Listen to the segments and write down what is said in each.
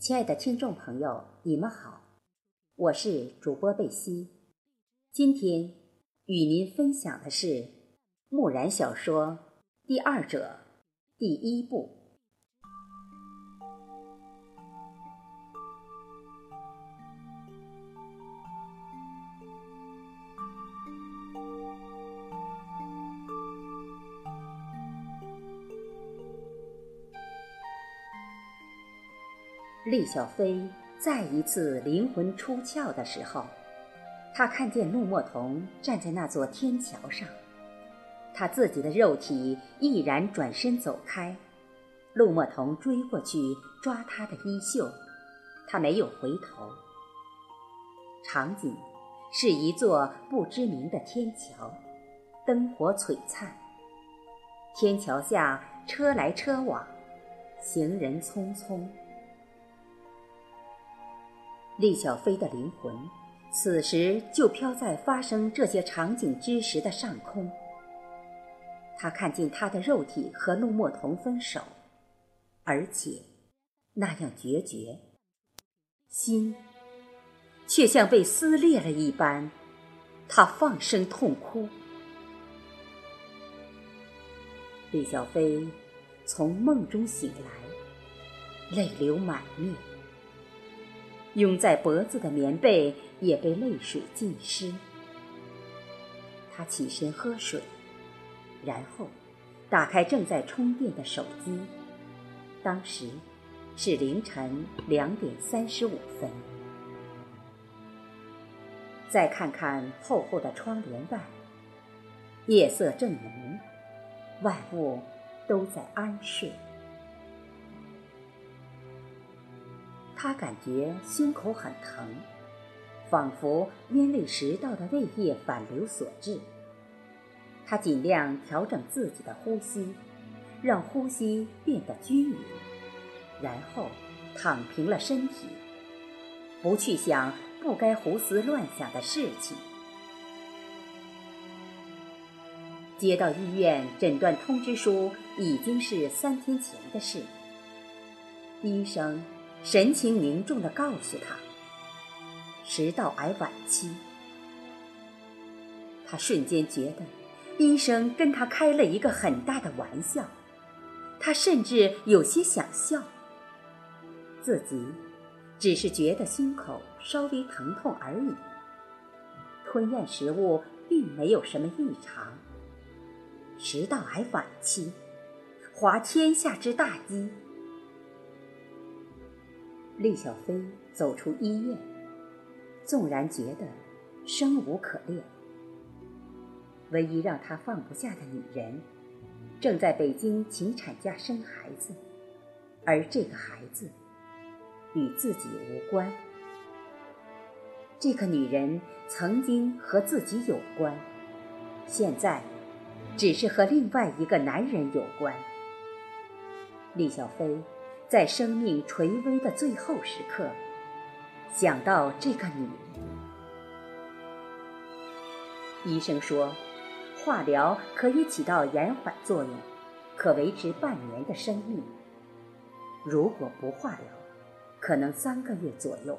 亲爱的听众朋友，你们好，我是主播贝西。今天与您分享的是木然小说第二者第一部。厉小飞再一次灵魂出窍的时候，他看见陆墨桐站在那座天桥上，他自己的肉体毅然转身走开。陆墨桐追过去抓他的衣袖，他没有回头。场景是一座不知名的天桥，灯火璀璨，天桥下车来车往，行人匆匆。厉小飞的灵魂此时就飘在发生这些场景之时的上空，他看见他的肉体和陆墨桐分手，而且那样决绝，心却像被撕裂了一般，他放声痛哭。厉小飞从梦中醒来，泪流满面，拥在脖子的棉被也被泪水浸湿。他起身喝水，然后打开正在充电的手机。当时是凌晨2点35分。再看看厚厚的窗帘外，夜色正浓，万物都在安睡。他感觉胸口很疼，仿佛因为食道的胃液反流所致。他尽量调整自己的呼吸，让呼吸变得均匀，然后躺平了身体，不去想不该胡思乱想的事情。接到医院诊断通知书已经是3天前的事，医生神情凝重地告诉他，食道癌晚期。他瞬间觉得医生跟他开了一个很大的玩笑，他甚至有些想笑，自己只是觉得心口稍微疼痛而已，吞咽食物并没有什么异常。食道癌晚期，滑天下之大稽。厉小飞走出医院，纵然觉得生无可恋，唯一让他放不下的女人正在北京请产假生孩子，而这个孩子与自己无关。这个女人曾经和自己有关，现在只是和另外一个男人有关。厉小飞在生命垂危的最后时刻，想到这个女人。医生说，化疗可以起到延缓作用，可维持半年的生命。如果不化疗，可能3个月左右。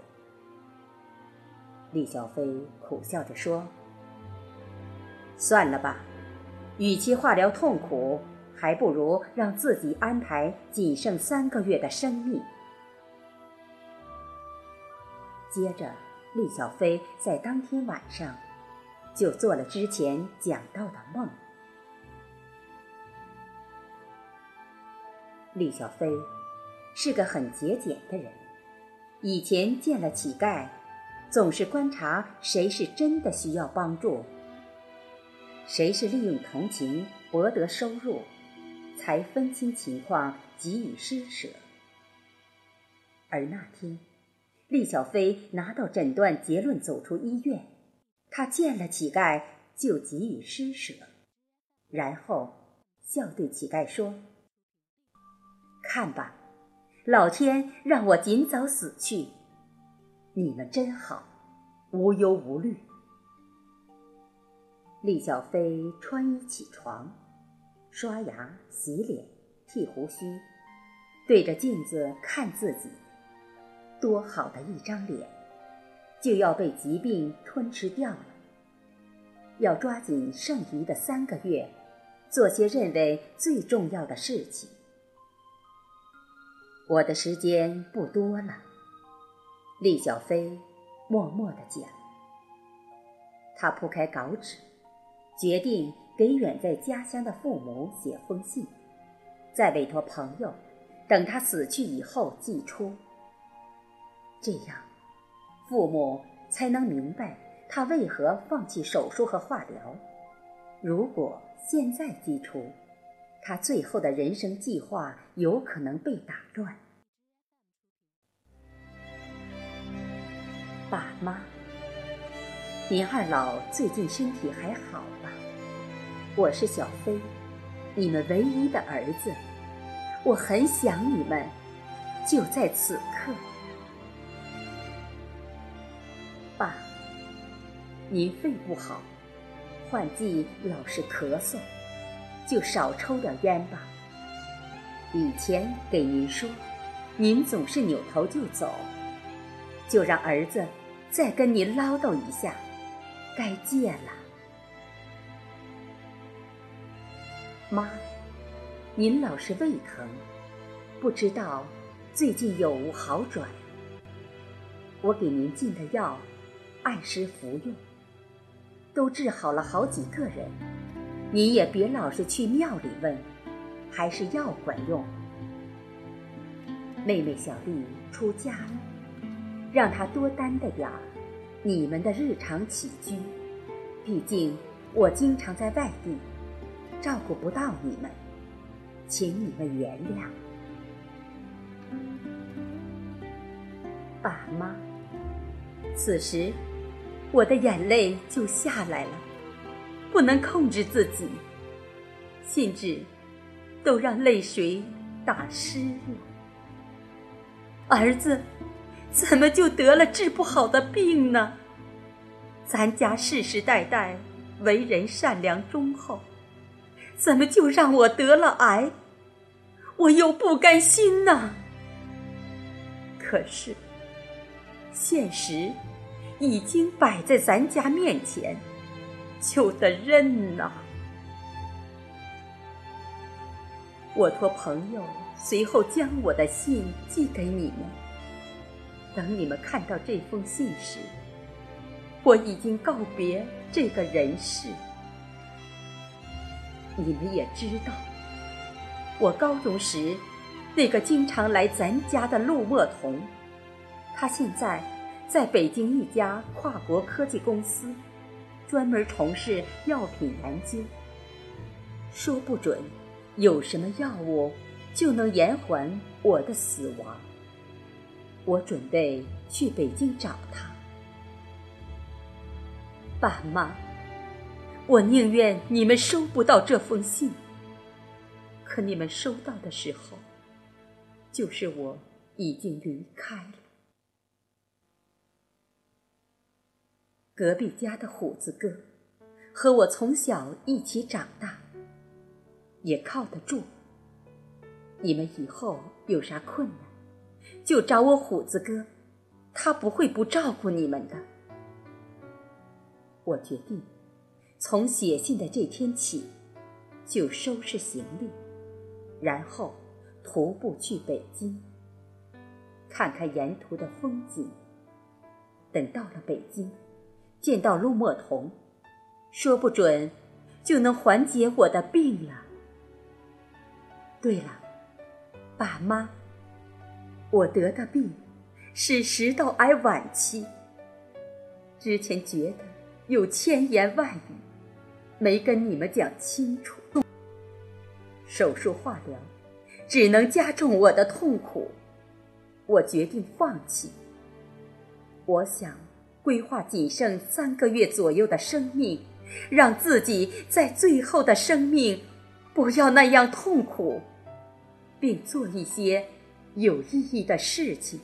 厉小飞苦笑着说：“算了吧，与其化疗痛苦，还不如让自己安排仅剩3个月的生命。”接着，厉小飞在当天晚上就做了之前讲到的梦。厉小飞是个很节俭的人，以前见了乞丐，总是观察谁是真的需要帮助，谁是利用同情博得收入，才分清情况给予施舍。而那天厉小飞拿到诊断结论走出医院，他见了乞丐就给予施舍，然后笑对乞丐说：“看吧，老天让我尽早死去，你们真好，无忧无虑。”厉小飞穿衣起床，刷牙、洗脸、剃胡须，对着镜子看自己，多好的一张脸，就要被疾病吞吃掉了。要抓紧剩余的3个月，做些认为最重要的事情。我的时间不多了，厉小飞默默地讲。他铺开稿纸，决定给远在家乡的父母写封信，再委托朋友等他死去以后寄出。这样，父母才能明白他为何放弃手术和化疗。如果现在寄出，他最后的人生计划有可能被打乱。爸妈，您二老最近身体还好吧？我是小飞，你们唯一的儿子，我很想你们，就在此刻。爸，您肺不好，换季老是咳嗽，就少抽点烟吧。以前给您说，您总是扭头就走，就让儿子再跟您唠叨一下，该戒了。妈，您老是胃疼，不知道最近有无好转。我给您进的药按时服用，都治好了好几个人。您也别老是去庙里问，还是药管用。妹妹小丽出嫁了，让她多担待点儿你们的日常起居，毕竟我经常在外地，照顾不到你们，请你们原谅。爸妈，此时我的眼泪就下来了，不能控制自己，甚至都让泪水打湿了。儿子怎么就得了治不好的病呢？咱家世世代代为人善良忠厚，怎么就让我得了癌？我又不甘心呐。可是现实已经摆在咱家面前，就得认呐。我托朋友随后将我的信寄给你们，等你们看到这封信时，我已经告别这个人世。你们也知道，我高中时那个经常来咱家的陆墨童，他现在在北京一家跨国科技公司，专门从事药品研究。说不准有什么药物就能延缓我的死亡。我准备去北京找他。爸妈，我宁愿你们收不到这封信，可你们收到的时候，就是我已经离开了。隔壁家的虎子哥和我从小一起长大，也靠得住。你们以后有啥困难，就找我虎子哥，他不会不照顾你们的。我决定从写信的这天起，就收拾行李，然后徒步去北京，看看沿途的风景。等到了北京，见到陆墨童，说不准就能缓解我的病了。对了，爸妈，我得的病是食道癌晚期，之前觉得有千言万语没跟你们讲清楚，手术化疗只能加重我的痛苦，我决定放弃。我想规划仅剩3个月左右的生命，让自己在最后的生命不要那样痛苦，并做一些有意义的事情。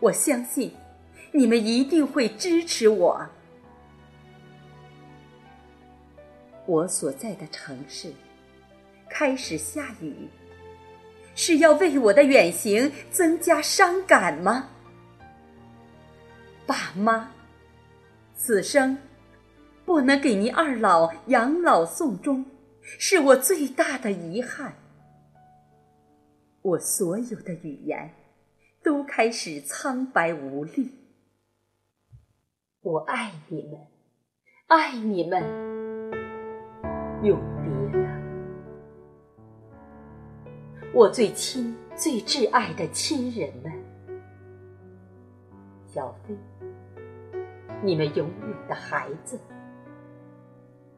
我相信你们一定会支持我。我所在的城市开始下雨，是要为我的远行增加伤感吗？爸妈，此生不能给您二老养老送终，是我最大的遗憾。我所有的语言都开始苍白无力。我爱你们，爱你们，永别了。我最亲最挚爱的亲人们，小飞，你们永远的孩子。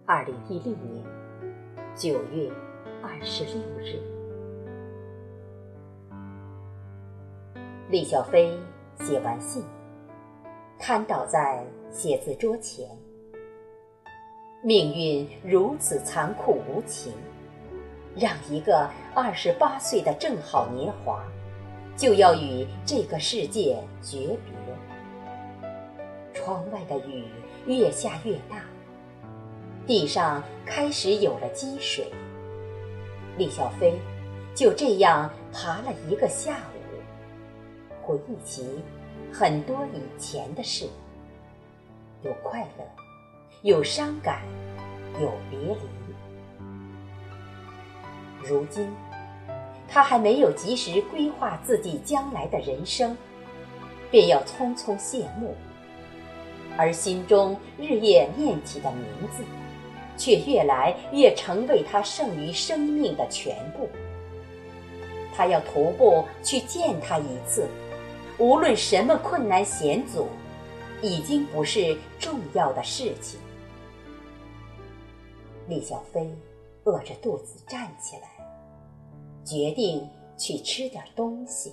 2016年9月26日，李小飞写完信，瘫倒在写字桌前。命运如此残酷无情，让一个28岁的正好年华，就要与这个世界诀别。窗外的雨越下越大。地上开始有了积水，李小飞就这样爬了一个下午，回忆起很多以前的事，有快乐，有伤感，有别离。如今，他还没有及时规划自己将来的人生，便要匆匆谢幕，而心中日夜念起的名字却越来越成为他剩余生命的全部。他要徒步去见他一次，无论什么困难险阻，已经不是重要的事情。李小飞饿着肚子站起来，决定去吃点东西。